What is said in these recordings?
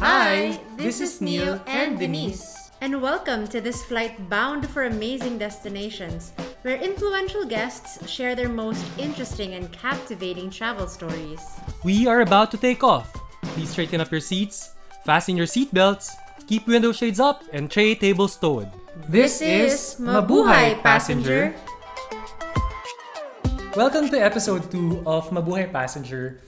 Hi, this is Neil and Denise. And welcome to this flight bound for amazing destinations, where influential guests share their most interesting and captivating travel stories. We are about to take off. Please straighten up your seats, fasten your seatbelts, keep window shades up, and tray tables stowed. This is Mabuhay Passenger. Welcome to episode 2 of Mabuhay Passenger.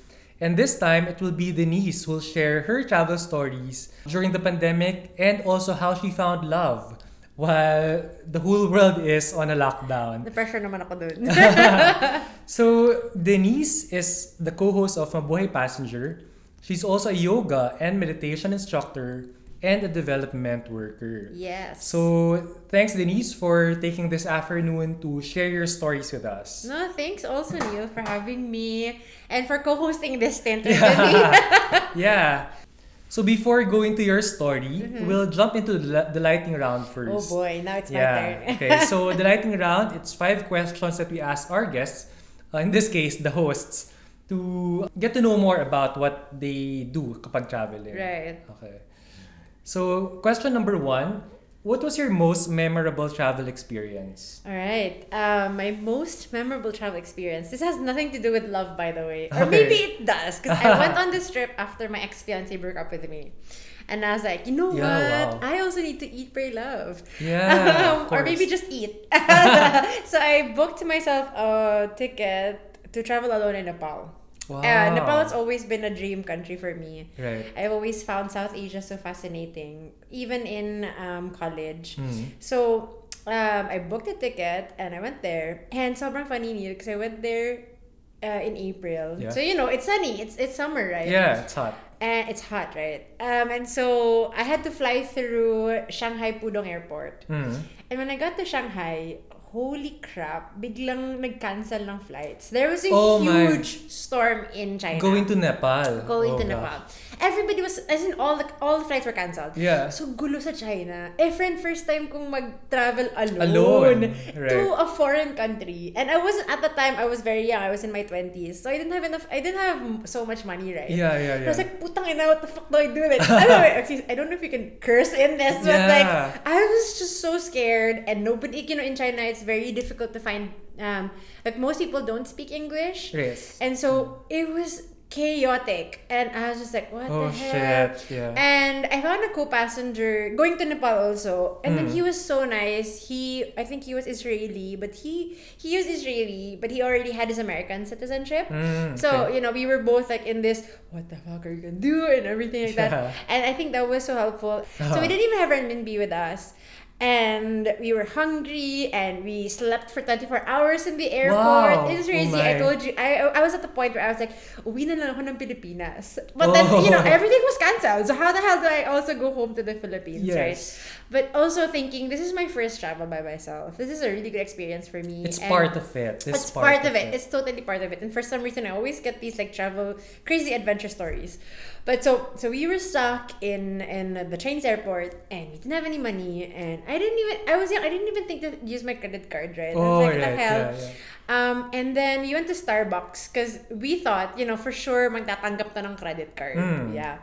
And this time, it will be Denise who will share her travel stories during the pandemic and also how she found love while the whole world is on a lockdown. The pressure naman ako dun. So, Denise is the co-host of Mabuhay Passenger. She's also a yoga and meditation instructor and a development worker. Yes. So, thanks Denise for taking this afternoon to share your stories with us. No, thanks also Neil for having me and for co-hosting this stint with me. Yeah. So, before going to your story, we'll jump into the lightning round first. Oh boy, now it's my turn. Okay, so the lightning round, it's 5 questions that we ask our guests, in this case, the hosts, to get to know more about what they do kapag traveling. Right. Okay. So, question number 1, what was your most memorable travel experience? Alright, my most memorable travel experience. This has nothing to do with love, by the way. Or maybe it does, because I went on this trip after my ex-fiancé broke up with me. And I was like, you know what? I also need to eat, pray, love. Yeah, or maybe just eat. So, I booked myself a ticket to travel alone in Nepal. Wow. Nepal has always been a dream country for me. Right. I've always found South Asia so fascinating, even in college. So, I booked a ticket and I went there. And sobrang funny niya because I went there in April. Yeah. So, you know, it's sunny. It's summer, right? Yeah, it's hot. It's hot, right? And so, I had to fly through Shanghai Pudong Airport. And when I got to Shanghai, holy crap, biglang nag-cancel ng flights. There was a huge storm in China. Going to Nepal. Everybody was, as in all the flights were canceled. Yeah. So, gulo sa China. Friend, first time kong mag-travel alone. Right. To a foreign country. And I wasn't, at the time, I was very young. I was in my 20s. So, I didn't have so much money, right? Yeah. So I was like, putang ina, what the fuck do I do? I don't know if you can curse in this, but like, I was just so scared. And nobody, you know, in China, it's very difficult to find, like most people don't speak English. Yes. And so it was chaotic. And I was just like, what the heck? Shit. Yeah. And I found a co-passenger going to Nepal also. And then he was so nice. I think he was Israeli, but he already had his American citizenship. So, you know, we were both like in this, what the fuck are you gonna do? And everything like that. And I think that was so helpful. So we didn't even have Airbnb with us. And we were hungry and we slept for 24 hours in the airport. Wow. It was crazy. I told you, I was at the point where I was like, uwi na lang ako ng Pilipinas. But then, you know, everything was cancelled. So how the hell do I also go home to the Philippines, right? But also thinking, this is my first travel by myself. This is a really good experience for me. It's part of it. It's totally part of it. And for some reason, I always get these like travel, crazy adventure stories. But so we were stuck in the Chinese airport and we didn't have any money and I was young, I didn't even think to use my credit card, right? What the hell? And then we went to Starbucks because we thought, you know, for sure magtatanggap to ng credit card. Yeah.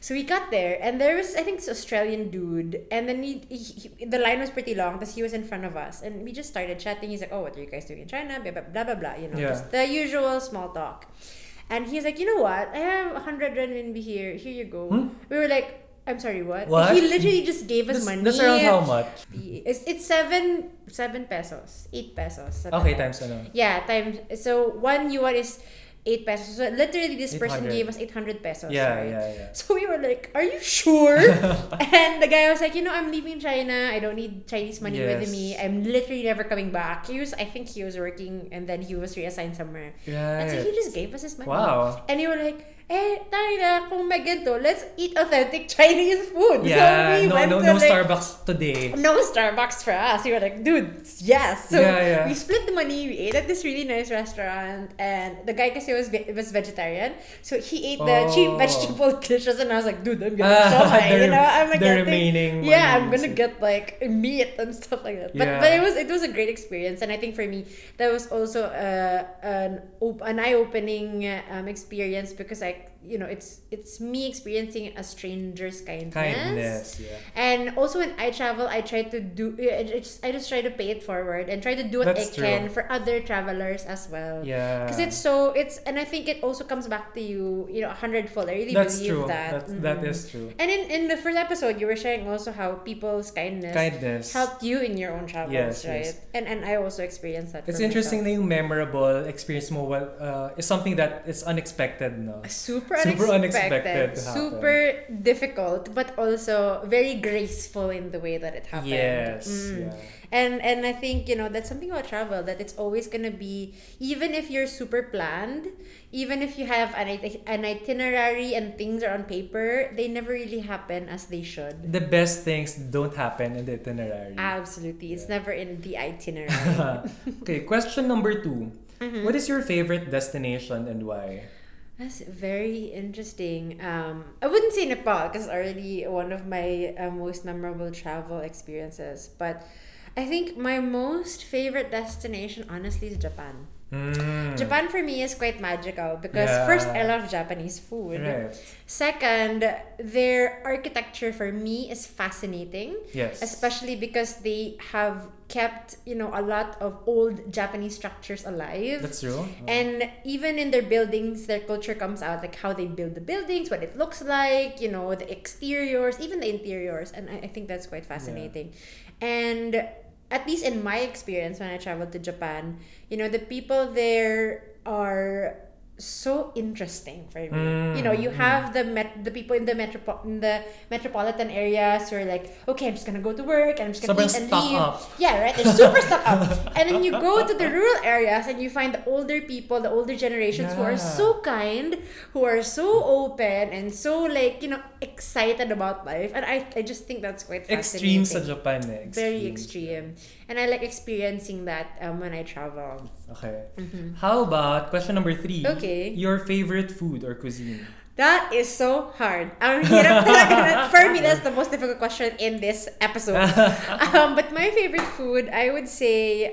So we got there and there was, I think, this Australian dude and then he, the line was pretty long because he was in front of us and we just started chatting. He's like, oh, what are you guys doing in China? Blah, blah, blah, blah, you know, just the usual small talk. And he's like, you know what? I have 100 renminbi here. Here you go. We were like, I'm sorry, what? He literally just gave us money. That's around how much? It's 7 pesos. 8 pesos. Okay, times ano? Yeah, times. So, 1 yuan is 8 pesos. So, literally, this person gave us 800 pesos. Yeah, right? Yeah. So, we were like, are you sure? And the guy was like, you know, I'm leaving China. I don't need Chinese money with me. I'm literally never coming back. I think he was working and then he was reassigned somewhere. Right. And so, he just gave us his money. Wow. And we were like, tayo na, kung may ganito, let's eat authentic Chinese food. Yeah, so no Starbucks today. No Starbucks for us. We were like, dude, yes. So we split the money, we ate at this really nice restaurant, and the guy kasi was vegetarian, so he ate the cheap vegetable dishes, and I was like, dude, I'm gonna die. You know, I'm like, I'm gonna get like meat and stuff like that. But it was a great experience, and I think for me that was also an eye-opening experience because I you know, it's me experiencing a stranger's kindness. Yeah. And also when I travel, I try to do, I just try to pay it forward and try to do what I can for other travelers as well. Yeah. Because and I think it also comes back to you, you know, 100-fold. I really believe that. That's true. Mm-hmm. That is true. And in the first episode, you were sharing also how people's kindness helped you in your own travels, right? Yes. And I also experienced that. It's interesting that yung memorable experience mo is something that is unexpected, no? Super unexpected. Super difficult, but also very graceful in the way that it happened. Yes. Mm. Yeah. And I think, you know, that's something about travel, that it's always going to be, even if you're super planned, even if you have an itinerary and things are on paper, they never really happen as they should. The best things don't happen in the itinerary. Absolutely. Yeah. It's never in the itinerary. Okay, question number 2. Mm-hmm. What is your favorite destination and why? That's very interesting. I wouldn't say Nepal, because it's already one of my most memorable travel experiences. But I think my most favorite destination, honestly, is Japan. Mm. Japan for me is quite magical because first, I love Japanese food. Right. Second, their architecture for me is fascinating. Yes. Especially because they have kept, you know, a lot of old Japanese structures alive. That's true. Oh. And even in their buildings, their culture comes out, like how they build the buildings, what it looks like, you know, the exteriors, even the interiors. And I think that's quite fascinating. Yeah. And at least in my experience when I traveled to Japan, you know, the people there are so interesting for me. You know, you have the people in the metropolitan areas who are like, okay, I'm just gonna go to work and I'm just gonna eat and leave. Yeah, right. They're super stuck up. And then you go to the rural areas and you find the older people, the older generations who are so kind, who are so open and so, like, you know, excited about life. And I just think that's quite fascinating. Extremes in Japan, very extreme. And I like experiencing that when I travel. Okay. Mm-hmm. How about question number 3? Okay. Your favorite food or cuisine? That is so hard. For me, that's the most difficult question in this episode. But my favorite food, I would say,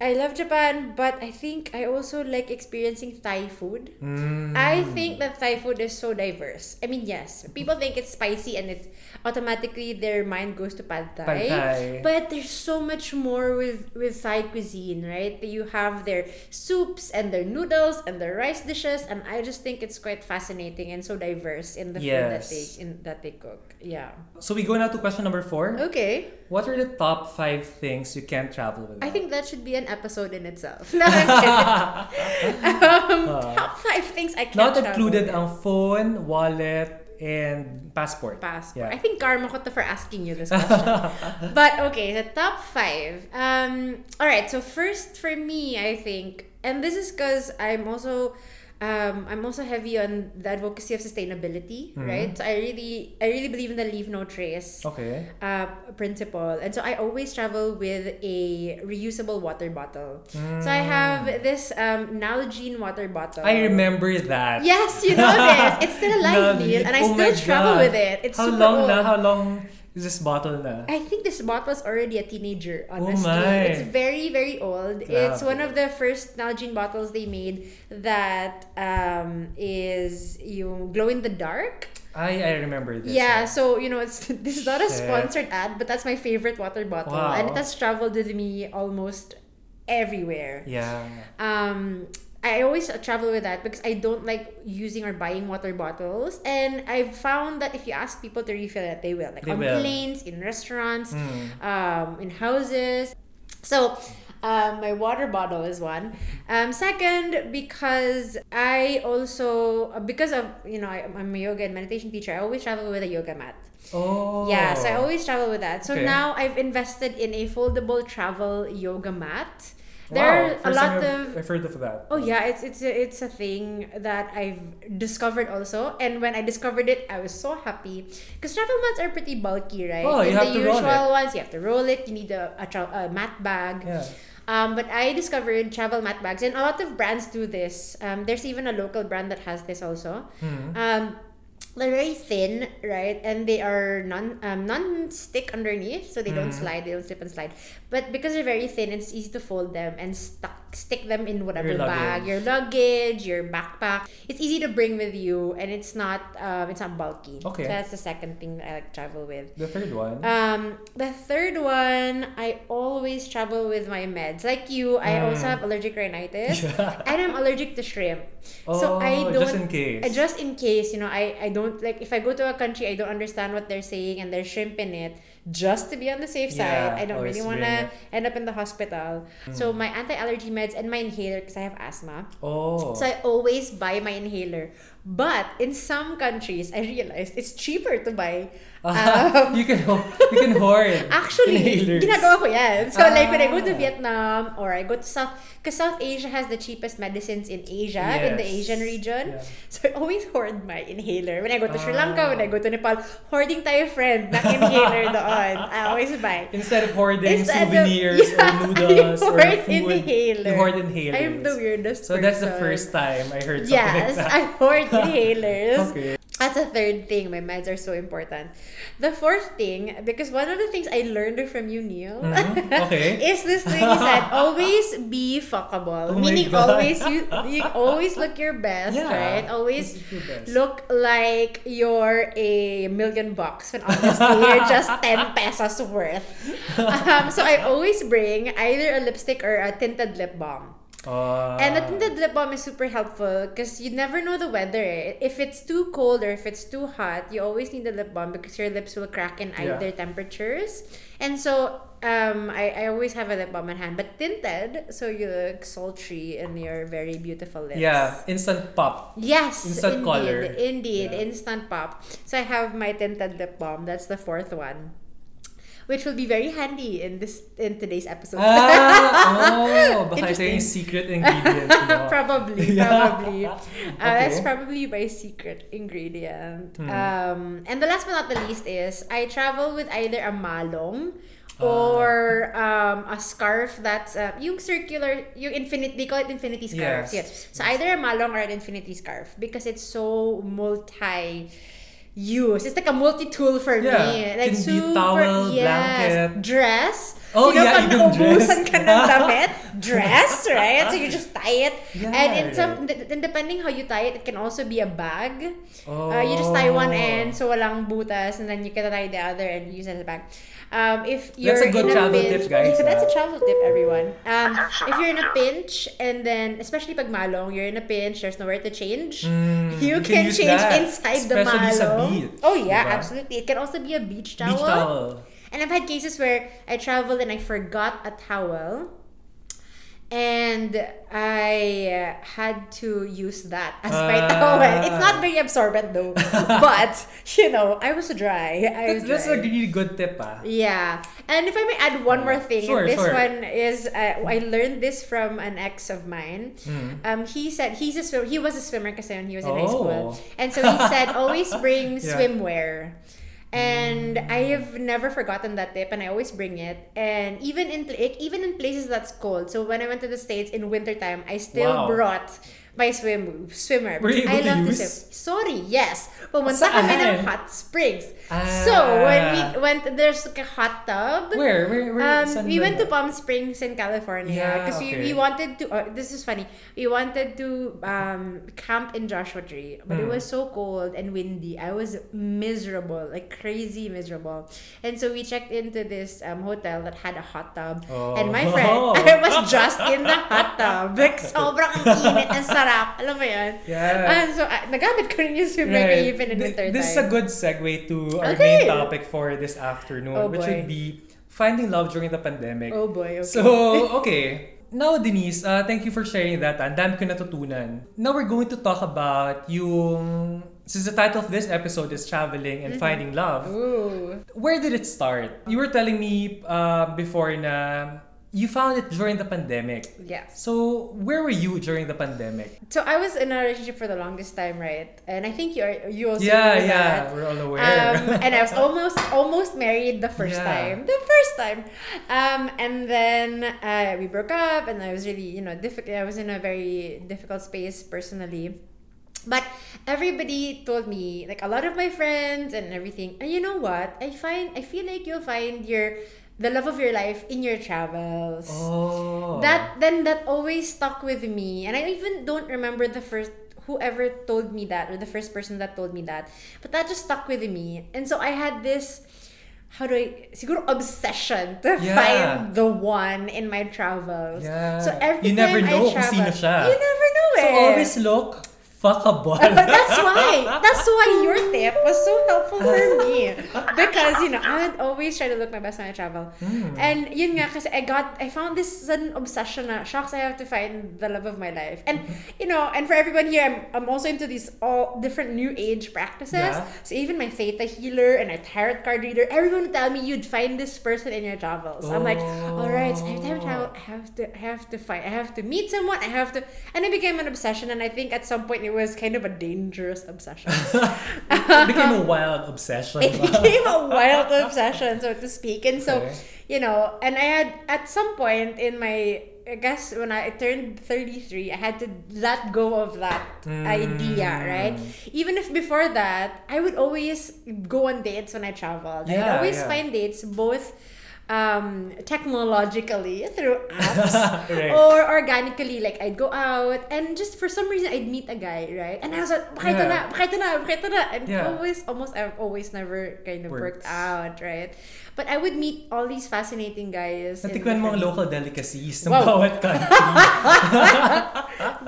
I love Japan, but I think I also like experiencing Thai food. Mm. I think that Thai food is so diverse. I mean, yes, people think it's spicy and it's automatically their mind goes to pad thai. But there's so much more with Thai cuisine, right? You have their soups and their noodles and their rice dishes, and I just think it's quite fascinating and so diverse in the food that they cook. Yeah. So we go now to question number 4. Okay. What are the top 5 things you can't travel without? I think that should be an episode in itself. No, I'm kidding. Top 5 things I can't travel. Not included with. Ang phone, wallet, and passport. Yeah. I think karma ko to for asking you this question. But okay, the top 5. Alright, so first for me, I think, and this is because I'm also heavy on the advocacy of sustainability, right? So I really believe in the leave no trace principle. And so I always travel with a reusable water bottle. Mm. So I have this Nalgene water bottle. I remember that. Yes, you know this. It's still alive, Neil, and I still travel with it. It's super old. How long? This bottle na? I think this bottle is already a teenager, honestly. It's very, very old. Yeah. It's one of the first Nalgene bottles they made that is glow in the dark. I remember this. Yeah, so, you know, this is not a sponsored ad, but that's my favorite water bottle. Wow. And it has traveled with me almost everywhere. Yeah. I always travel with that because I don't like using or buying water bottles, and I've found that if you ask people to refill it, they will. Planes, in restaurants, in houses. So, my water bottle is one. Second, because I also, because of, you know, I'm a yoga and meditation teacher, I always travel with a yoga mat. Oh. Yeah, so I always travel with that. So now I've invested in a foldable travel yoga mat. There are a lot of. I've heard of that. Oh yeah, it's a thing that I've discovered also, and when I discovered it, I was so happy because travel mats are pretty bulky, right? Oh, you have to roll it. You have to roll it. You need a mat bag. Yeah. But I discovered travel mat bags, and a lot of brands do this. There's even a local brand that has this also. Mm-hmm. they're very thin, right? And they are non-stick underneath, so they don't slide, they don't slip and slide. But because they're very thin, it's easy to fold them and stick them in whatever bag, your luggage, your backpack. It's easy to bring with you, and it's not bulky. Okay. So that's the second thing that I like to travel with. The third one? The third one, I always travel with my meds. Like you, I also have allergic rhinitis, and I'm allergic to shrimp. Oh, so I don't, just in case. Just in case, you know, I don't, like, if I go to a country, I don't understand what they're saying and there's shrimp in it, just to be on the safe side. I don't really want to end up in the hospital. So my anti-allergy meds and my inhaler, because I have asthma. Oh. So I always buy my inhaler. But in some countries, I realized it's cheaper to buy. You can hoard. Actually, ginagawa ko yan. So like when I go to Vietnam or I go to South Asia has the cheapest medicines in Asia, in the Asian region. Yeah. So I always hoard my inhaler. When I go to Sri Lanka, when I go to Nepal, hoarding tayo friend, na inhaler doon. I always buy. Instead of hoarding souvenirs or noodles or food, you hoard inhalers. I'm the weirdest person. So that's the first time I heard something like that. Yes, I hoard inhalers. Okay. That's the third thing. My meds are so important. The fourth thing, because one of the things I learned from you, Neil, is this thing you said, always be fuckable. Meaning always you always look your best, right? Always look like you're $1,000,000 when obviously you're just 10 pesos worth. So I always bring either a lipstick or a tinted lip balm. And I think the lip balm is super helpful because you never know the weather. If it's too cold or if it's too hot, you always need the lip balm because your lips will crack in either temperatures. And so I always have a lip balm in hand, but tinted, so you look sultry and you're very beautiful lips. Yeah, instant pop. Yes, instant color. Indeed, instant pop. So I have my tinted lip balm. That's the fourth one, which will be very handy in today's episode. Behind the secret ingredient. Probably. That's probably my secret ingredient. And the last but not the least is I travel with either a malong or a scarf that's yung circular, yung infinite, they call it infinity scarves. Yes. So either a malong or an infinity scarf because it's so multi-use. It's like a multi-tool for me. Like can super, be towel, blanket, dress. Oh, you know, yeah, even dress. Ka ng damit, dress, right? So you just tie it. Yeah, and in some, and depending how you tie it, it can also be a bag. Oh. You just tie one end, so walang butas, and then you can tie the other and use it as a bag. If you're that's a good travel tip, guys. That's a travel tip, everyone. If you're in a pinch, and then, especially pag malong, you're in a pinch, there's nowhere to change. You can change that inside especially the malong. Sa beach, absolutely. It can also be a beach towel. And I've had cases where I traveled and I forgot a towel and I had to use that as my towel. It's not very absorbent though, but you know, I was dry. That's a really good tip. Yeah. And if I may add one more thing, this one is I learned this from an ex of mine. He said he was a swimmer kasi when he was in high school, and so he said always bring swimwear. And I have never forgotten that tip, and I always bring it. And even in places that's cold. So when I went to the States in wintertime, I still brought my swimmer. Were you able to use? Pumunta kami ng hot springs. So when we went, there's like a hot tub. Where we went to Palm Springs in California because we wanted to. This is funny. We wanted to camp in Joshua Tree, but it was so cold and windy. I was miserable, like crazy miserable. And so we checked into this hotel that had a hot tub, and my friend, I was just in the hot tub. Like sobrang init and sarap. Alam mo yan? Yeah. So, nagamit ko rin yung swimwear even in winter time. This is a good segue to our main topic for this afternoon, which would be finding love during the pandemic. Oh boy, okay. So, okay. Now, Denise, thank you for sharing that. Ang dami ko natutunan. Now, we're going to talk about yung... Since the title of this episode is Traveling and Finding Love, where did it start? You were telling me before na... You found it during the pandemic. Yes. So, where were you during the pandemic? So, I was in a relationship for the longest time, right? And I think you also knew that. We're all aware. And I was almost married the first time. And then we broke up and I was really, I was in a very difficult space personally. But everybody told me, like a lot of my friends and everything, and you know what? I feel like you'll find the love of your life in your travels. Oh. That always stuck with me. And I even don't remember whoever told me that, or the first person that told me that. But that just stuck with me. And so I had this siguro obsession to find the one in my travels. Yeah. So every time I travel, you never know it. So always look fuckable. But that's why your tip was so helpful for me, because I would always try to look my best when I travel. And yun nga, kasi I found this sudden obsession na shocks, I have to find the love of my life. And and for everyone here, I'm also into these all different new age practices. So even my theta healer and a tarot card reader, everyone would tell me you'd find this person in your travels. So I'm like, alright, so every time I travel I have to meet someone, and it became an obsession. And I think at some point it was kind of a dangerous obsession. It became a wild obsession. So to speak. And so, and I had at some point in my, I guess when I turned 33, I had to let go of that idea, right? Even if before that, I would always go on dates when I traveled. Yeah, I'd always find dates, both technologically through apps or organically. Like I'd go out and just for some reason I'd meet a guy, right? And I was like, "Bakit na?" And I've always never kind of worked out, right? But I would meet all these fascinating guys. Natikman mo ang local delicacies ng bawat country.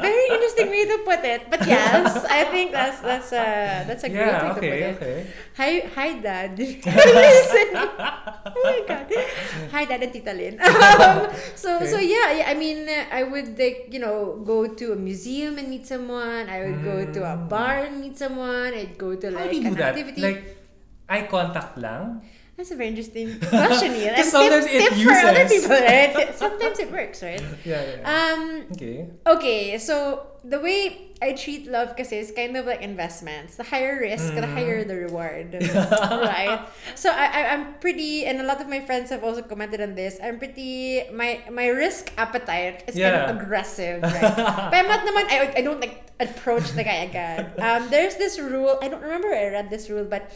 Very interesting way to put it. But yes, I think that's a great way to put it. Okay. Hi, Dad. Oh my God. Hi, Dad and Tita Lynn. I mean, I would go to a museum and meet someone. I would go to a bar and meet someone. I'd go to activity. Like eye contact lang. That's a very interesting question. And sometimes tip for other people, right? Sometimes it works, right? Yeah. Okay. So the way I treat love kasi is kind of like investments. The higher risk, the higher the reward. Right? So I'm pretty, and a lot of my friends have also commented on this, I'm pretty, my risk appetite is kind of aggressive, right? But naman, I don't like approach the guy again. There's this rule, I don't remember where I read this rule, but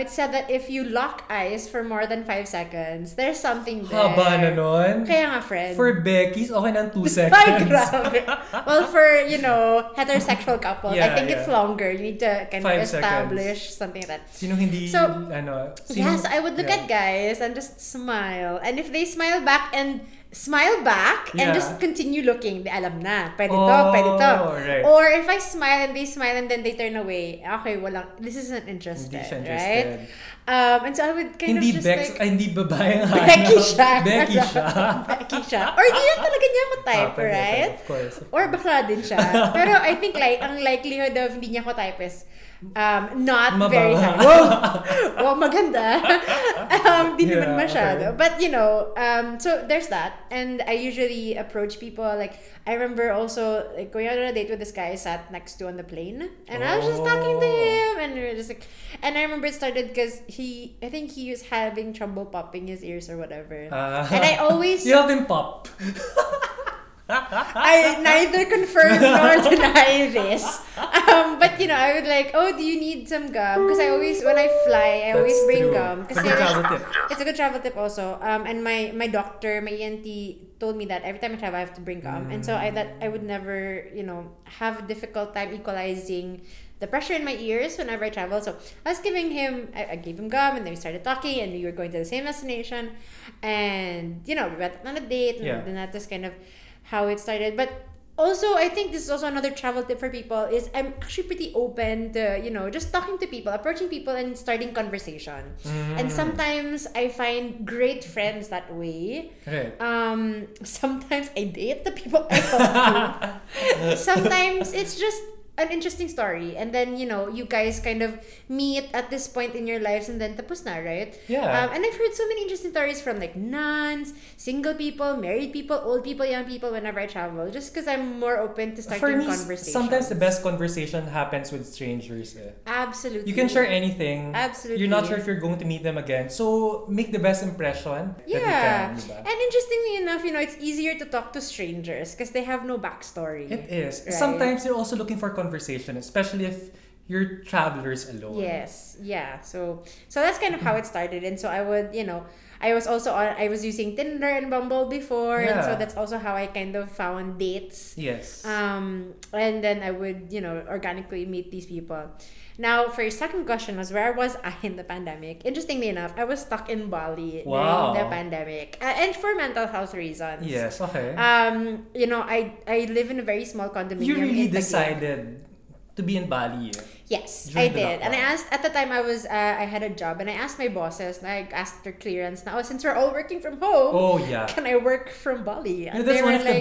it said that if you lock eyes for more than 5 seconds, there's something there. Haba na nun. Kaya nga, friend. For Becky's, okay ng 2 seconds. Ay, grabe. Well, for, heterosexual couples, I think it's longer. You need to kind of establish something like that. Sino hindi, yes, I would look at guys and just smile. And if they smile back and just continue looking, they alam na, pwede to. Right. Or if I smile and they smile and then they turn away, okay, this isn't interested, right? And so I would kind hindi of just Bex, like... Hindi babaeng ano. Becky siya. Or hindi na talaga niya ako type, right? Of course. Or bakla din siya. Pero I think like, ang likelihood of hindi niya ako type is not Mababa. Very high. Whoa, maganda. Di naman masyado. Okay. But so there's that. And I usually approach people, like I remember also like going out on a date with this guy I sat next to on the plane, and I was just talking to him, and we were just like, and I remember it started because I think he was having trouble popping his ears or whatever. And I always you have him pop. I neither confirm nor deny this. But I would like, do you need some gum? Because I always, when I fly, I always bring gum. It's a good travel tip. It's a good travel tip also. And my doctor, my ENT, told me that every time I travel, I have to bring gum. And so I would never, have a difficult time equalizing the pressure in my ears whenever I travel. So I was giving him, I gave him gum, and then we started talking, and we were going to the same destination, and we went on a date, and then that just kind of how it started. But also, I think this is also another travel tip for people is I'm actually pretty open to, just talking to people, approaching people and starting conversation. And sometimes I find great friends that way. Right. Sometimes I date the people I talk to. Sometimes it's just an interesting story, and then you guys kind of meet at this point in your lives, and then tapos na, right? And I've heard so many interesting stories from like nuns, single people, married people, old people, young people whenever I travel, just because I'm more open to starting conversations. Sometimes the best conversation happens with strangers. Absolutely. You can share anything. Absolutely. You're not sure if you're going to meet them again, so make the best impression that you can. And interestingly enough, it's easier to talk to strangers because they have no backstory. It is. Right? Sometimes you're also looking for conversation conversation, especially if you're travelers alone. Yes, yeah. So that's kind of how it started. And so I would, I was using Tinder and Bumble before, yeah. And so that's also how I kind of found dates. Yes. And then I would, organically meet these people. Now, for your second question was, where was I in the pandemic? Interestingly enough, I was stuck in Bali during the pandemic, and for mental health reasons. Yes, okay. I live in a very small condominium. You really decided to be in Bali. Yes, I did. And I asked, at the time I had a job, and I asked my bosses, and I asked for clearance. Now, since we're all working from home, can I work from Bali? And that's one of the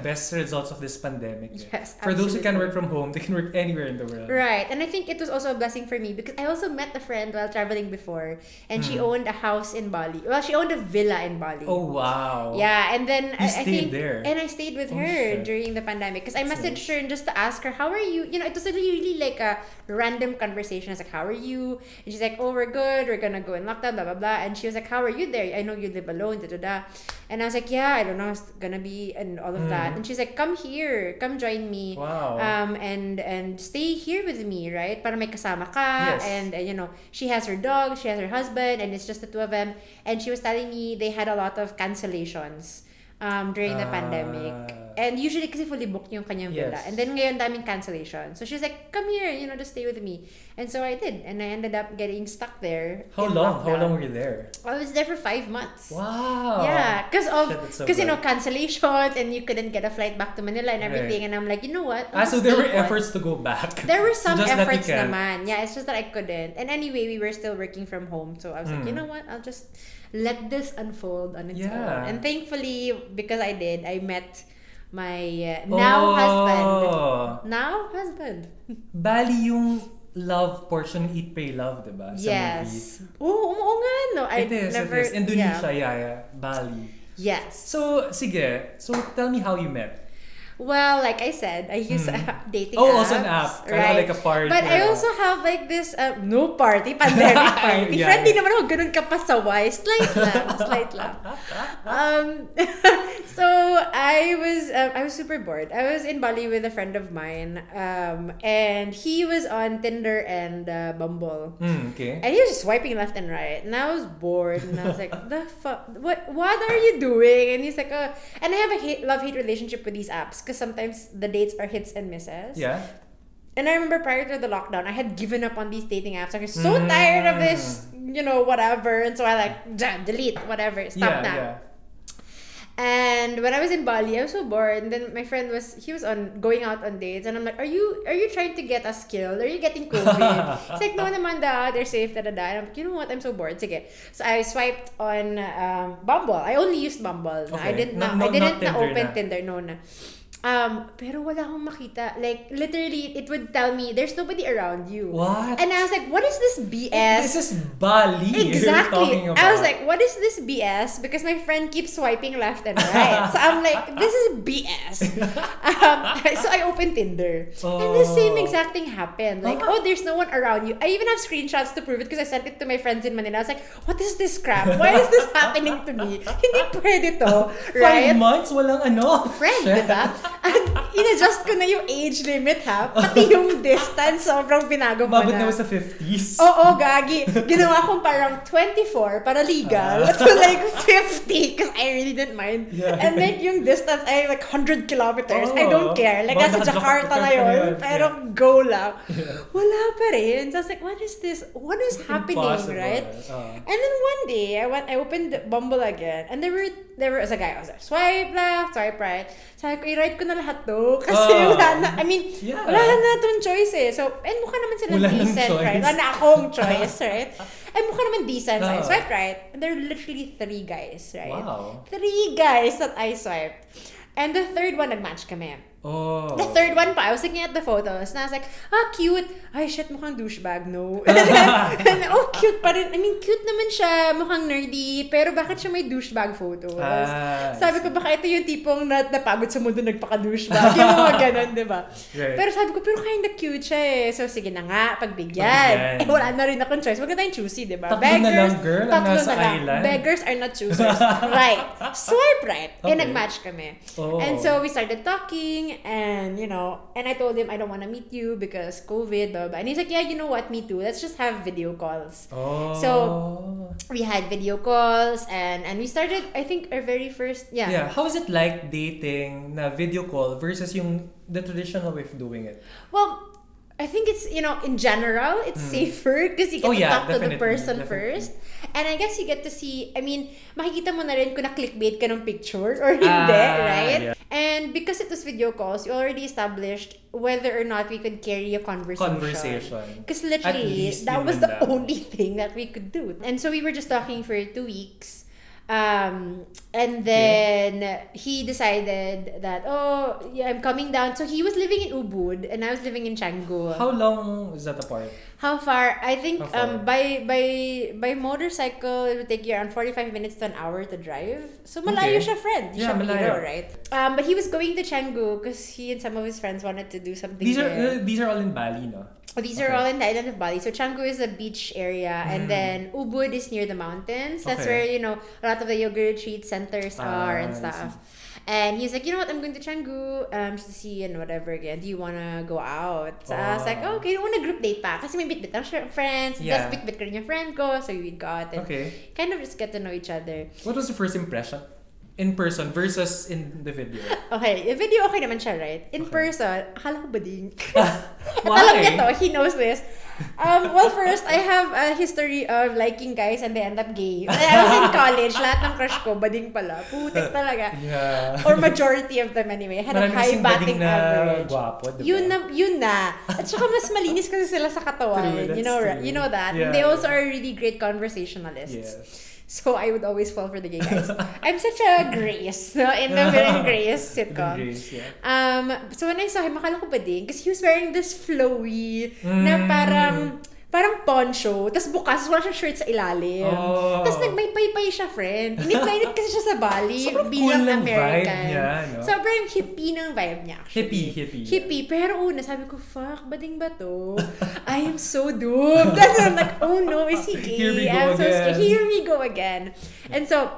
best results of this pandemic. Yes, absolutely. For those who can work from home, they can work anywhere in the world. Right. And I think it was also a blessing for me because I also met a friend while traveling before, and she owned a house in Bali. Well, she owned a villa in Bali. Oh, wow. Yeah. And then I stayed with her during the pandemic because I messaged her and just to ask her, how are you? It was really like a random conversation. I was like, how are you? And she's like, oh, we're good, we're gonna go in lockdown, blah blah blah. And she was like, how are you there? I know you live alone, da da da. And I was like, yeah, I don't know, it's gonna be and all of that. And she's like, come here, come join me. Wow. And stay here with me, right? Para may kasama ka. Yes. And she has her dog, she has her husband, and it's just the two of them. And she was telling me they had a lot of cancellations during the pandemic. And usually kasi fully booked yung kanyang villa. Yes. And then ngayon daming cancellation. So she's like, come here, just stay with me. And so I did. And I ended up getting stuck there. How long? How long were you there? I was there for 5 months. Wow. Yeah. Because cancellations, and you couldn't get a flight back to Manila and everything. Right. And I'm like, you know what? So there were efforts to go back. There were some efforts naman. Yeah, it's just that I couldn't. And anyway, we were still working from home. So I was like, you know what? I'll just let this unfold on its own. And thankfully, because I did, I met my now husband. Bali yung love portion, eat, pray, love, diba? Sa movie. Oo nga, no? It is. Indonesia, yeah. Bali. Yes. So, sige. So, tell me how you met. Well, like I said, I use dating apps. Oh, also an app. Right? Like a party. But I also have like this, no party, pandemic party. Yeah. Friend, di naman ako ganun kapasaway. Slight lang. So, I was super bored. I was in Bali with a friend of mine. And he was on Tinder and Bumble. Okay. And he was just swiping left and right. And I was bored. And I was like, the fuck? What are you doing? And he's like, oh. And I have a love-hate relationship with these apps. Because sometimes the dates are hits and misses. Yeah. And I remember prior to the lockdown, I had given up on these dating apps. I was so tired of this, whatever. And so I delete, whatever. Stop that. Yeah. And when I was in Bali, I was so bored. And then my friend was on going out on dates, and I'm like, are you trying to get us killed? Are you getting COVID? It's like, no, naman da, they're safe, da da da. And I'm like, you know what? I'm so bored. Sige. So I swiped on Bumble. I only used Bumble. Okay. I didn't open Tinder. No na. Pero wala akong makita. Like, literally, it would tell me, there's nobody around you. What? And I was like, what is this BS? This is Bali. Exactly. I was like, what is this BS? Because my friend keeps swiping left and right. So I'm like, this is BS. So I opened Tinder. Oh. And the same exact thing happened. Like, there's no one around you. I even have screenshots to prove it because I sent it to my friends in Manila. I was like, what is this crap? Why is this happening to me? Hindi pwede to. Right? 5 months, walang ano. Friend, diba? And inadjust ko na yung age limit, ha? Pati yung distance, sobrang pinago mo na. Mabot na mo sa 50s. Oo, gagi. Ginawa kong parang 24 para legal to like 50 because I really didn't mind. Yeah. And like yung distance, I like 100 kilometers. Oh. I don't care. Like nasa Jakarta na yun. Pero go lang. Yeah. Wala pa rin. So I was like, what is this? What is happening, impossible, right? And then one day, I opened Bumble again. And there was a guy. I was like, swipe left, swipe right. So I write ko na lahat to kasi wala na, I mean, wala na itong choice eh. So, and mukha naman silang decent, right? Wala na akong choice, right? And mukha naman decent, so I swiped right. And there are literally 3 guys, right? Wow. 3 guys that I swiped. And the third one, nag-match kami. Oh. The third one pa, I was looking at the photos and I was like, cute. Ay, shit, mukhang douchebag, no? And cute pa rin. I mean, cute naman siya. Mukhang nerdy. Pero bakit siya may douchebag photos? Sabi ko, baka ito yung tipong napagod sa mundo, nagpaka-douchebag. Yung mga ganun, diba? Right. Pero sabi ko, pero kaya na cute siya eh. So, sige na nga, pagbigyan. Wala na rin akong choice. Wag na tayong choosy, diba? Beggars, na lang, girl. Tatlo na lang. Beggars are not choosers. Right. Swipe right. Okay. Eh, nag-match kami. Oh. And so, we started talking. thing, and you know, and I told him I don't want to meet you because COVID, blah, blah. And he's like, yeah, you know what, me too, let's just have video calls. Oh. So we had video calls, and we started, I think, our very first, yeah. Yeah, how is it like dating na video call versus yung the traditional way of doing it? Well, I think it's, you know, in general, it's safer because you get to talk to the person first. And I guess you get to see, I mean, makikita mo na rin kung na-clickbait ka ng picture or hindi, right? Yeah. And because it was video calls, you already established whether or not we could carry a conversation. Because literally, that was the only thing that we could do. And so we were just talking for 2 weeks. And then he decided that, I'm coming down. So he was living in Ubud and I was living in Canggu. How long is that apart? How far? I think by motorcycle it would take you around 45 minutes to an hour to drive. So malayo siya, friend. Yeah, malayo, right? But he was going to Canggu because he and some of his friends wanted to do something. These are all in Bali, no? These are all in the island of Bali. So Canggu is a beach area, and then Ubud is near the mountains. That's where, you know, a lot of the yoga retreat centers are and stuff. And he's like, you know what, I'm going to Canggu just to see and whatever again. Do you want to go out? So I was like, okay, don't want to group date pa. Kasi may bitbit ng friends. Yeah. Tapos bitbit ka rin yung friend ko. So we got and kind of just get to know each other. What was the first impression? In person versus in the video. Okay, the video okay naman siya, right? In person, akala ko bading. Why? Alam niya to, he knows this. Well, first, I have a history of liking guys and they end up gay. When I was in college, lahat ng crush ko, bading pala. Putik talaga. Yeah. Or majority of them anyway. Had a high batting average. Guwapo, diba? Yun na. At saka mas malinis kasi sila sa katawan. You know that. Yeah. They also are really great conversationalists. Yes. So I would always fall for the gay guys. I'm such a Grace in the very Grace sitcom. So when I saw him, akala ko ba din? Because he was wearing this flowy na parang poncho. Tapos bukas, wala siyang shirt sa ilalim. Oh. Tapos nagmaypaypay siya, friend. Init na init kasi siya sa Bali. Sobrang bilang cool American. Vibe niya, no? Sobrang hippie ng vibe niya. Hippie. Pero una, sabi ko, fuck, bading ba to? I am so doomed. That's I'm like, oh no, is he gay? Here we go again. And so,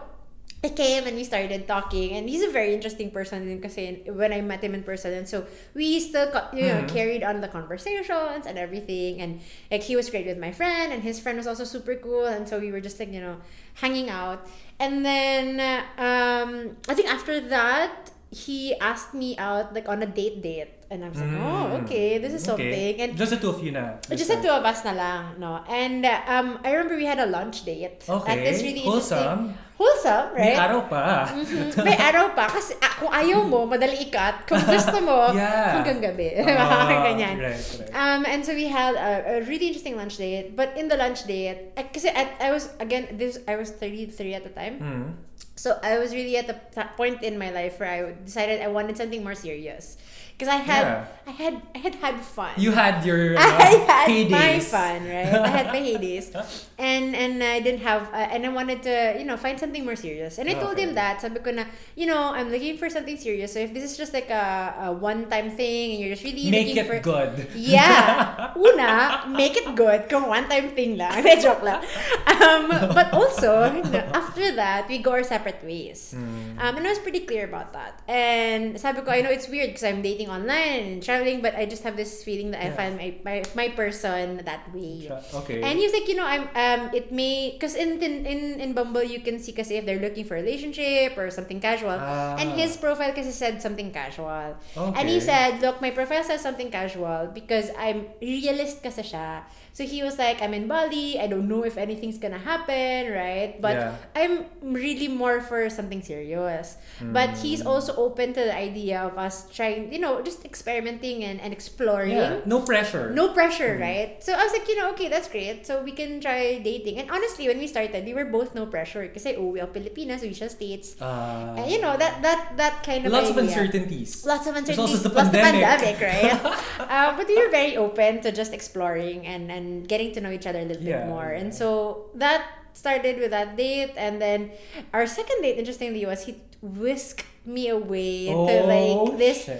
I came and we started talking, and he's a very interesting person kasi when I met him in person, and so we still carried on the conversations and everything, and like he was great with my friend and his friend was also super cool, and so we were just like, you know, hanging out. And then I think after that he asked me out like on a date, and I was like, oh, okay, this is something. And just the two of you na. Just the two of us na lang, no. And I remember we had a lunch date. Okay. At this really interesting. Wholesome, right? May araw pa. May araw pa. Kasi kung ayaw mo, madaling ikat. Kung gusto mo, hanggang gabi. Ganyan. Right. And so we had a really interesting lunch date. But in the lunch date, kasi I was 33 at the time. Mm. So I was really at the point in my life where I decided I wanted something more serious. Because I had fun. You had your heydays. My fun, right? I had my heydays, and I didn't have, and I wanted to, you know, find something more serious. And I told him that, sabi ko na, you know, I'm looking for something serious. So if this is just like a one-time thing, and you're just really looking for good. Yeah, una, make it good. Kung one-time thing lang, joke lang. But also, you know, after that, we go our separate ways. And I was pretty clear about that. And sabi ko, I know it's weird because I'm dating online and traveling, but I just have this feeling that I find my person that way. Okay. And he was like, you know, I'm it may, because in Bumble you can see kasi if they're looking for a relationship or something casual, and his profile kasi said something casual. Okay. And he said, look, my profile says something casual because I'm realist kasi siya. So he was like, I'm in Bali, I don't know if anything's gonna happen, right? But I'm really more for something serious. But he's also open to the idea of us trying, you know, just experimenting and exploring. Yeah. No pressure, right? So I was like, you know, okay, that's great. So we can try dating. And honestly, when we started, we were both no pressure. Kasi we are Pilipinas, we are States. And you know, that kind of lots idea. Lots of uncertainties. It's also the pandemic, right? But we were very open to just exploring and getting to know each other a little bit more. And so that started with that date. And then our second date, interestingly, was he whisked me away to like this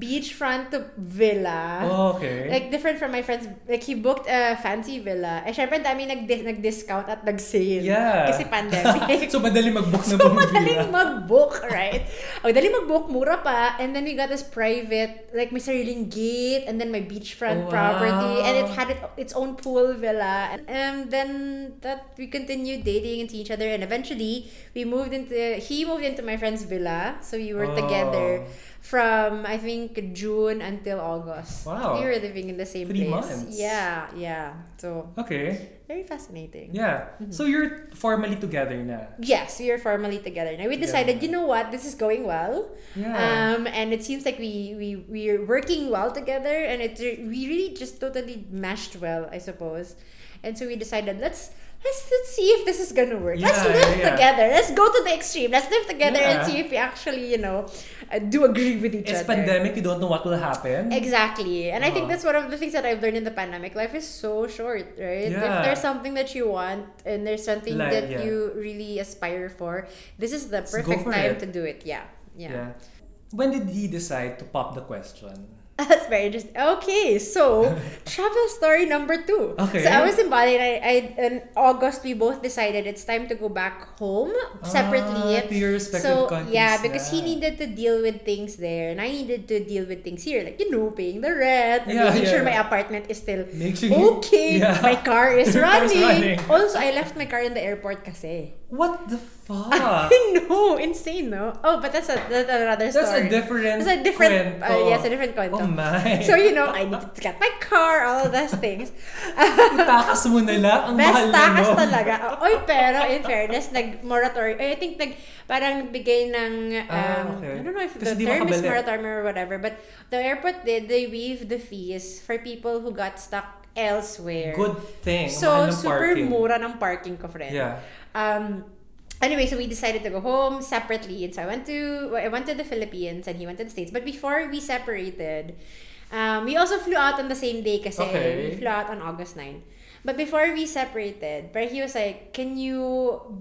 beachfront villa. Oh, okay. Like different from my friends. Like he booked a fancy villa. Eh syempre dami nag-discount at nag-sale. Yeah. Kasi pandemic. So madali mag-book na bang villa. Right? Madali mag-book, mura pa. And then we got this private, like may sariling gate and then my beachfront property and it had its own pool villa. And then that we continued dating into each other and eventually we moved into, he moved into my friend's villa. So we were together from I think June until August. Wow. We were living in the same place. 3 months. Yeah. So okay. Very fascinating. Yeah. Mm-hmm. So you're formally together now. Yes, we are formally together now. We decided, you know what, this is going well. Yeah. And it seems like we're working well together, and we really just totally meshed well, I suppose. And so we decided let's see if this is gonna work. Let's live together. Let's go to the extreme. Let's live together and see if we actually, do agree with each other. It's pandemic. You don't know what will happen. Exactly. And I think that's one of the things that I've learned in the pandemic. Life is so short, right? Yeah. If there's something that you want and there's something that you really aspire for, this is the perfect time to do it. Yeah. When did he decide to pop the question? That's very interesting. Okay, so travel story number 2. Okay. So I was in Bali, and I in August we both decided it's time to go back home separately. To your respective countries. Yeah, because he needed to deal with things there, and I needed to deal with things here, like paying the rent, making sure my apartment is still okay. My car is running. Also, I left my car in the airport, kasi. What the fuck? I know, insane, no? Oh, but that's another story. That's a different yes, a different kwento. Oh my. So, I need to get my car, all of those things. Takas mo nila, ang mahal na. Best takas talaga. Oy, pero in fairness, nag-moratorium. I think parang nagbigay ng, I don't know if the term is moratorium or whatever, but the airport they waived the fees for people who got stuck elsewhere. Good thing. So, super mura ng parking ko, friend. Yeah. Anyway, so we decided to go home separately, and so I went to the Philippines and he went to the States. But before we separated, we also flew out on the same day kasi we flew out on August 9. But before we separated, but he was like, "Can you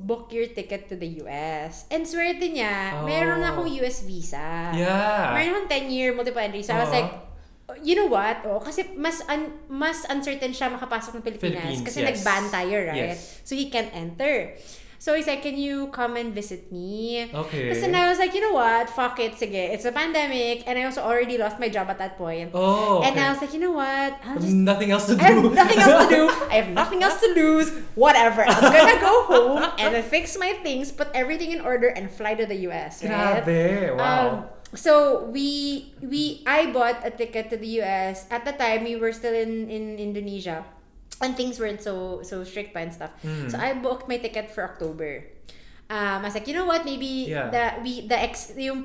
book your ticket to the US?" And swerte niya, meron akong US visa. Yeah. Meron akong 10-year multiple entry. So I was like, you know what? Oh, kasi mas uncertain siya makapasok ng Pilipinas kasi nag-ban tayo, right? Yes. So he can't enter. So he said, "Can you come and visit me?" Okay. Kasi I was like, you know what? Fuck it, sige. It's a pandemic, and I also already lost my job at that point. Oh. Okay. And I was like, you know what? I have nothing else to lose. Whatever. I'm gonna go home and fix my things, put everything in order, and fly to the US. Right? Grabe. Wow. So I bought a ticket to the US. At the time we were still in Indonesia and things weren't so strict and stuff. So I booked my ticket for October. I was like, you know what, maybe yung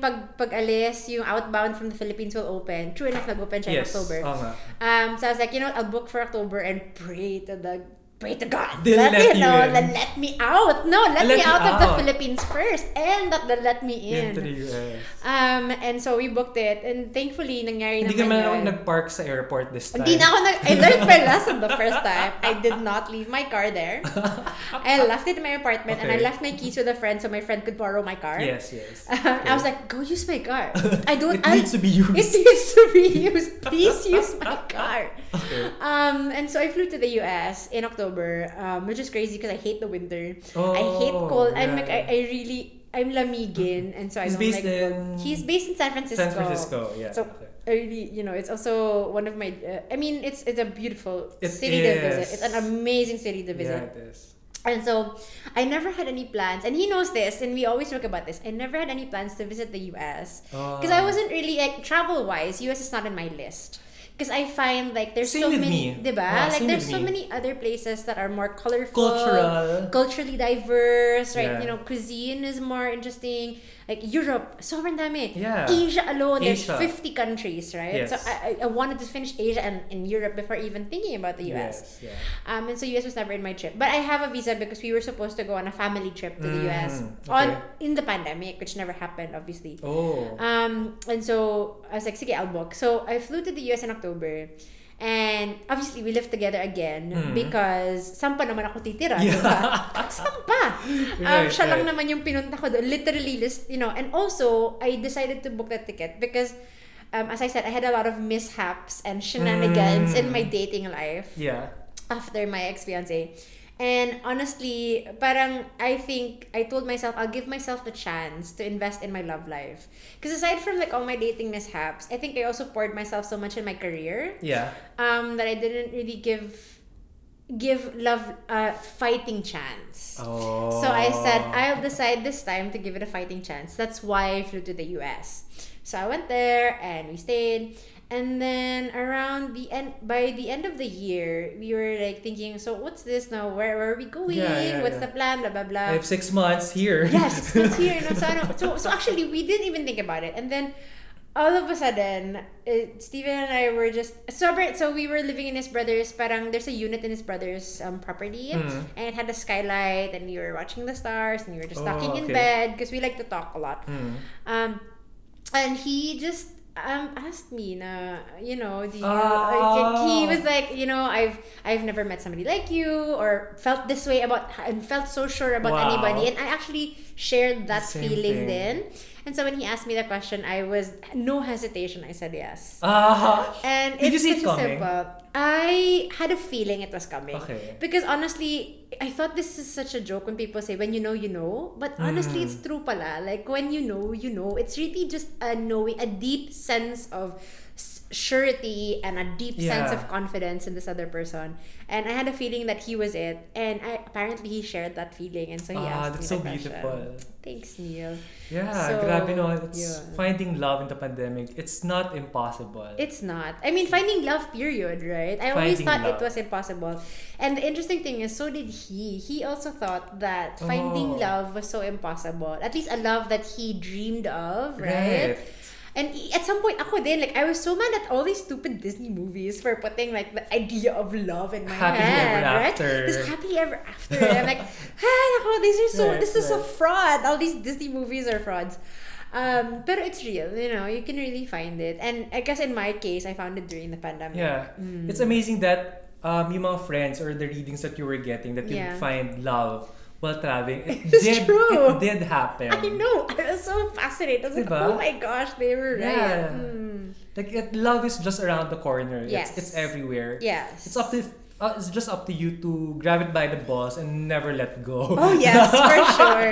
pag-alis, yung outbound from the Philippines will open. True enough, nag-open siya in October. So I was like, I'll book for October and pray to God let me out. No, let me out of the Philippines first, and that they'll let me in. And so we booked it, and thankfully nangyari naman. Hindi ka man ako nag-park sa airport this time. Hindi na ako I learned my lesson the first time. I did not leave my car there. I left it in my apartment, and I left my keys with a friend so my friend could borrow my car. Yes. Okay. I was like, go use my car. It needs to be used. Please use my car. Okay. And so I flew to the US in October. Which is crazy because I hate the winter. I hate cold. Yeah. I'm Lamigin, and so I don't like cold. He's based in San Francisco, yeah. So it's also one of my it's a beautiful city to visit. It's an amazing city to visit. Yeah, it is. And so I never had any plans, and he knows this, and we always talk about this. I never had any plans to visit the US because I wasn't really travel wise. US is not in my list. Because I find there's same so many, diba? There's so many other places that are more colorful, culturally diverse, right? Yeah. Cuisine is more interesting. Europe, sobrang dami. Yeah. Asia alone, there's 50 countries, right? Yes. So I wanted to finish Asia and Europe before even thinking about the US. Yes, yeah. And so US was never in my trip. But I have a visa because we were supposed to go on a family trip to the US in the pandemic, which never happened, obviously. And so I was like, sige, I'll book. So I flew to the US in October. And obviously, we live together again because saan pa naman ako titira, diba? Saan pa? Right, siya lang naman yung pinunta ko doon. Literally, you know. And also, I decided to book that ticket because, as I said, I had a lot of mishaps and shenanigans in my dating life. Yeah. After my ex-fiancé. And honestly, parang I think I told myself I'll give myself the chance to invest in my love life. Because aside from like all my dating mishaps, I think I also poured myself so much in my career. Yeah. That I didn't really give love a fighting chance. Oh. So I said I'll decide this time to give it a fighting chance. That's why I flew to the US. So I went there and we stayed. And then around the end, by the end of the year, we were like thinking, so what's this now? Where are we going? What's the plan? Blah, blah, blah. I have 6 months here. Yeah, 6 months here. No, so actually, we didn't even think about it. And then all of a sudden, Steven and I were just... So we were living in his brother's... Parang there's a unit in his brother's property. And it had a skylight. And we were watching the stars. And we were just talking in bed. Because we like to talk a lot. And he just... asked me na, you know, do you, like, he was like, you know, I've never met somebody like you or felt this way about and felt so sure about anybody, and I actually shared that feeling then. And so when he asked me the question, I was no hesitation, I said yes. And did it's you see such it coming? Simple. I had a feeling it was coming. Okay. Because honestly, I thought this is such a joke when people say, when you know. But honestly, it's true pala. Like, when you know. It's really just a knowing, a deep sense of surety and a deep sense of confidence in this other person. And I had a feeling that he was it. And apparently, he shared that feeling. And so he asked me that question. That's so beautiful. Thanks, Neil. Yeah, so, grabe no. It's finding love in the pandemic. It's not impossible. It's not. I mean, finding love, period, right? I always thought it was impossible. And the interesting thing is, so did he. He also thought that finding love was so impossible. At least a love that he dreamed of, right? And at some point, ako din, like, I was so mad at all these stupid Disney movies for putting, like, the idea of love in my head, right? This happily ever after. I'm like, these are so, this is a fraud. All these Disney movies are frauds. But it's real, you know, you can really find it. And I guess in my case, I found it during the pandemic. Yeah. It's amazing that yung mga friends or the readings that you were getting, that you find love. Well, traveling, it did happen. I know. I was so fascinated. I was like, oh my gosh, they were right. Like, love is just around the corner. Yes. It's everywhere. Yes. It's just up to you to grab it by the balls and never let go. Oh yes, for sure,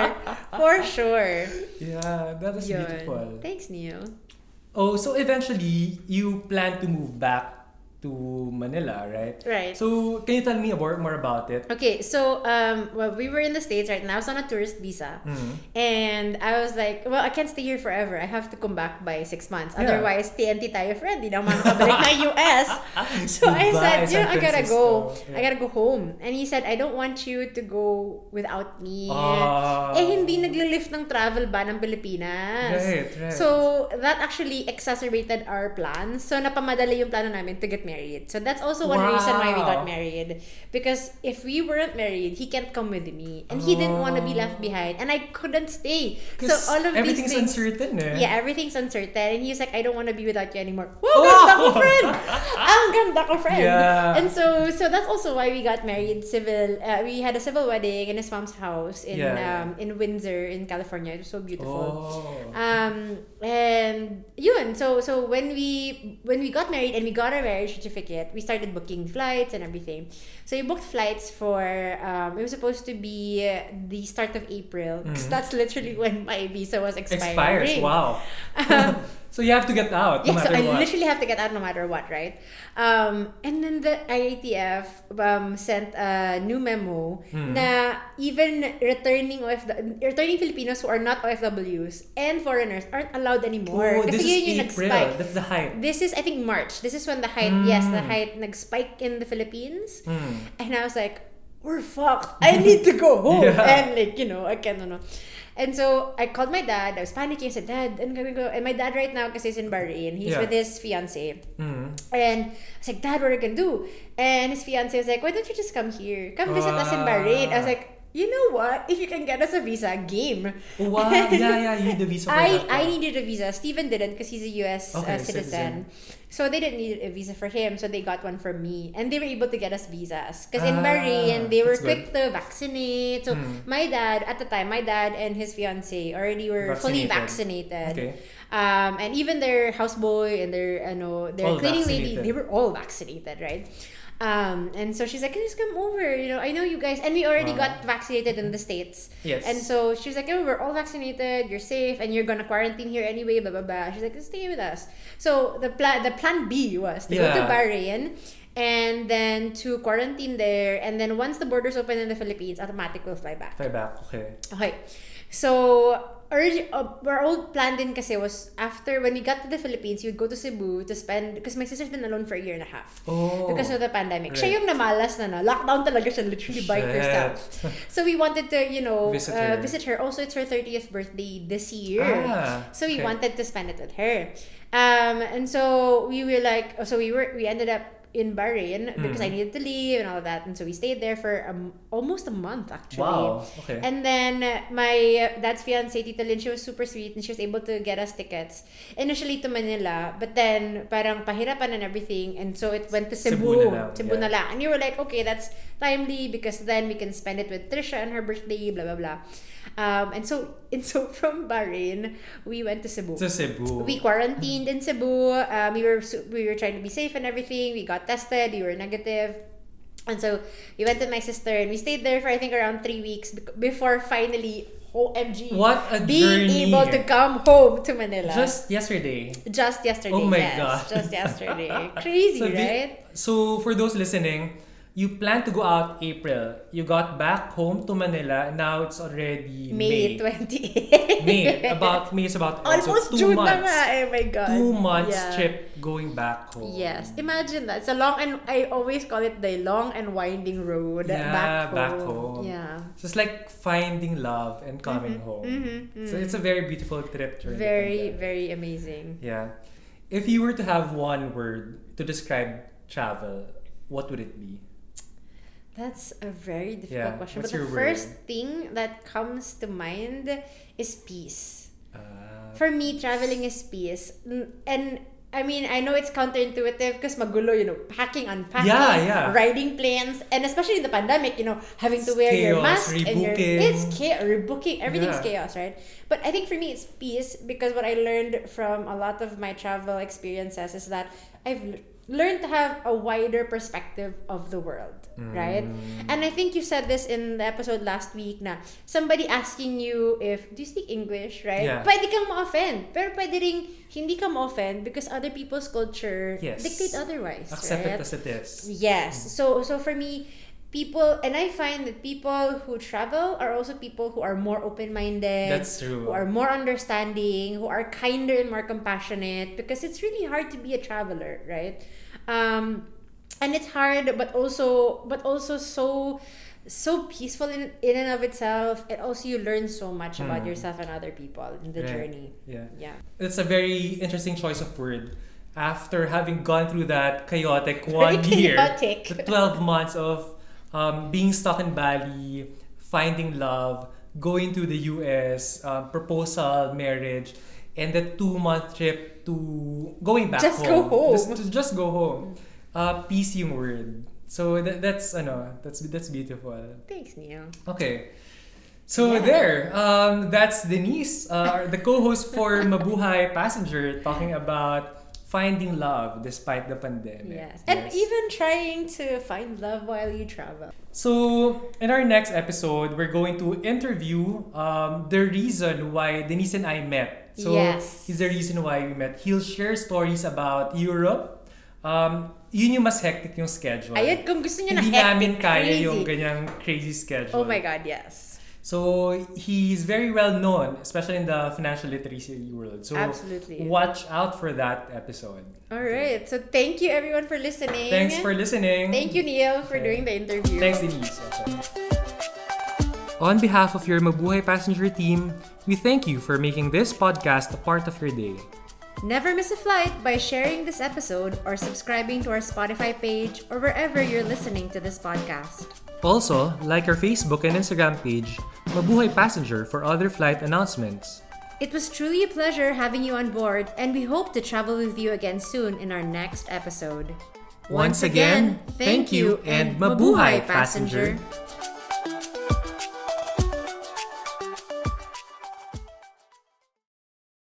for sure. Yeah, that is beautiful. Thanks, Neo. Oh, so eventually you plan to move back to Manila, right? Right. So, can you tell me more about it? Okay, so, well, we were in the States, right? And I was on a tourist visa. And I was like, well, I can't stay here forever. I have to come back by 6 months. Otherwise, TNT tayo friend. Di na makakabalik na US. So, Dubai, I said, you know, I gotta go. Yeah. I gotta go home. And he said, I don't want you to go without me. Hindi nagli-lift ng travel ban ng Pilipinas. Right. So, that actually exacerbated our plans. So, napamadali yung plano namin to get me married. So that's also one reason why we got married, because if we weren't married, he can't come with me, and he didn't want to be left behind, and I couldn't stay. So all of these things, uncertain, eh? Yeah, everything's uncertain, and he's like, I don't want to be without you anymore. Wow, ganda ko friend, ang ganda ko friend. Yeah. And so that's also why we got married. Civil, we had a civil wedding in his mom's house in Windsor, in California. It was so beautiful. And yun. So when we got married and we got our marriage certificate, we started booking flights and everything. So we booked flights for it was supposed to be the start of April, because that's literally when my visa was expires. Wow. So you have to get out no matter what. I literally have to get out no matter what, right? And then the IATF sent a new memo na even returning Filipinos who are not OFWs and foreigners aren't allowed anymore. Oh, kasi yun April. Nag-spike. That's the height. This is, I think, March. This is when the height, nag-spike in the Philippines. And I was like, we're fucked. I need to go home. And like, you know, I can't, no. And so, I called my dad. I was panicking. I said, Dad, I'm going to go. And my dad right now, because he's in Bahrain, he's with his fiancé. And I was like, Dad, what are we going to do? And his fiancé was like, why don't you just come here? Come visit us in Bahrain. I was like, you know what? If you can get us a visa, game. Wow. Yeah, you need the visa for that. I needed a visa. Steven didn't because he's a US citizen. So they didn't need a visa for him. So they got one for me. And they were able to get us visas. Because in Bahrain, they were quick to vaccinate. So my dad, at the time, my dad and his fiancé already were fully vaccinated. Okay. And even their houseboy and their cleaning lady, they were all vaccinated, right? And so she's like, can you just come over? You know, I know you guys. And we already got vaccinated in the States. Yes. And so she's like, oh, we're all vaccinated. You're safe. And you're going to quarantine here anyway, blah, blah, blah. She's like, just stay with us. So the plan B was to go to Bahrain and then to quarantine there. And then once the borders open in the Philippines, automatic will fly back. Okay. So our old plan din kasi was after when we got to the Philippines, you'd go to Cebu to spend, because my sister's been alone for a year and a half because of the pandemic. Right. Siya yung namalas na lockdown talaga siya, literally by herself. So we wanted to, you know, visit her. Also, it's her 30th birthday this year. So we wanted to spend it with her. And so we were like, we ended up in Bahrain because I needed to leave and all of that, and so we stayed there for almost a month actually. Wow. Okay. And then my dad's fiancée, Tita Lynn, she was super sweet and she was able to get us tickets initially to Manila, but then parang pahirapan and everything, and so it went to Cebu na lang. And you were like, okay, that's timely because then we can spend it with Trisha and her birthday, blah blah blah. And so from Bahrain we went to Cebu. We quarantined in Cebu. We were trying to be safe and everything. We got tested. We were negative. And so we went with my sister and we stayed there for I think around 3 weeks before finally, OMG, what a being journey. Able to come home to Manila. Just yesterday. Oh my God. Just yesterday. Crazy, right? So for those listening, you planned to go out April. You got back home to Manila. Now it's already May. May is about almost so June na nga. Oh my God. 2 months trip going back home. Yes. Imagine that. It's a long, and I always call it the long and winding road back home. Yeah. So it's like finding love and coming home. Mm-hmm. So it's a very beautiful trip. Very amazing. Yeah. If you were to have one word to describe travel, what would it be? That's a very difficult question. What's but the first thing that comes to mind is peace. For me, traveling is peace. And I mean, I know it's counterintuitive because magulo, you know, packing, unpacking, riding planes, and especially in the pandemic, you know, having to wear chaos, your mask rebooking. It's chaos, rebooking, everything's chaos, right? But I think for me, it's peace because what I learned from a lot of my travel experiences is that I've learn to have a wider perspective of the world, right? And I think you said this in the episode last week na somebody asking you if, do you speak English, right? Yeah. Pwede kang ma-offend, pero pwede ring hindi ka ma-offend because other people's culture dictate otherwise. Accept it as it is. Yes. So for me, people, and I find that people who travel are also people who are more open-minded. That's true. Who are more understanding, who are kinder and more compassionate, because it's really hard to be a traveler, right? And it's hard, but also so peaceful in and of itself. And also you learn so much about yourself and other people in the journey. Yeah. It's a very interesting choice of word. After having gone through that chaotic year, the 12 months of being stuck in Bali, finding love, going to the US, proposal, marriage, and the 2-month trip to going back home. Just go home. Peace yung word. So that's beautiful. Thanks, Neil. Okay. So that's Denise, the co-host for Mabuhay Passenger, talking about finding love despite the pandemic. Yes. And even trying to find love while you travel. So, in our next episode, we're going to interview the reason why Denise and I met. So, he's the reason why we met. He'll share stories about Europe. Yun yung mas hectic yung schedule. Ayun, kung gusto niyo na hectic, namin kaya crazy. Yung ganyang crazy schedule. Oh my God, yes. So, he's very well known, especially in the financial literacy world. So, absolutely. Watch out for that episode. All right. So, thank you everyone for listening. Thanks for listening. Thank you, Neil, for doing the interview. Thanks, Denise. On behalf of your Mabuhay Passenger team, we thank you for making this podcast a part of your day. Never miss a flight by sharing this episode or subscribing to our Spotify page or wherever you're listening to this podcast. Also, like our Facebook and Instagram page, Mabuhay Passenger, for other flight announcements. It was truly a pleasure having you on board, and we hope to travel with you again soon in our next episode. Once again, thank you and Mabuhay Passenger!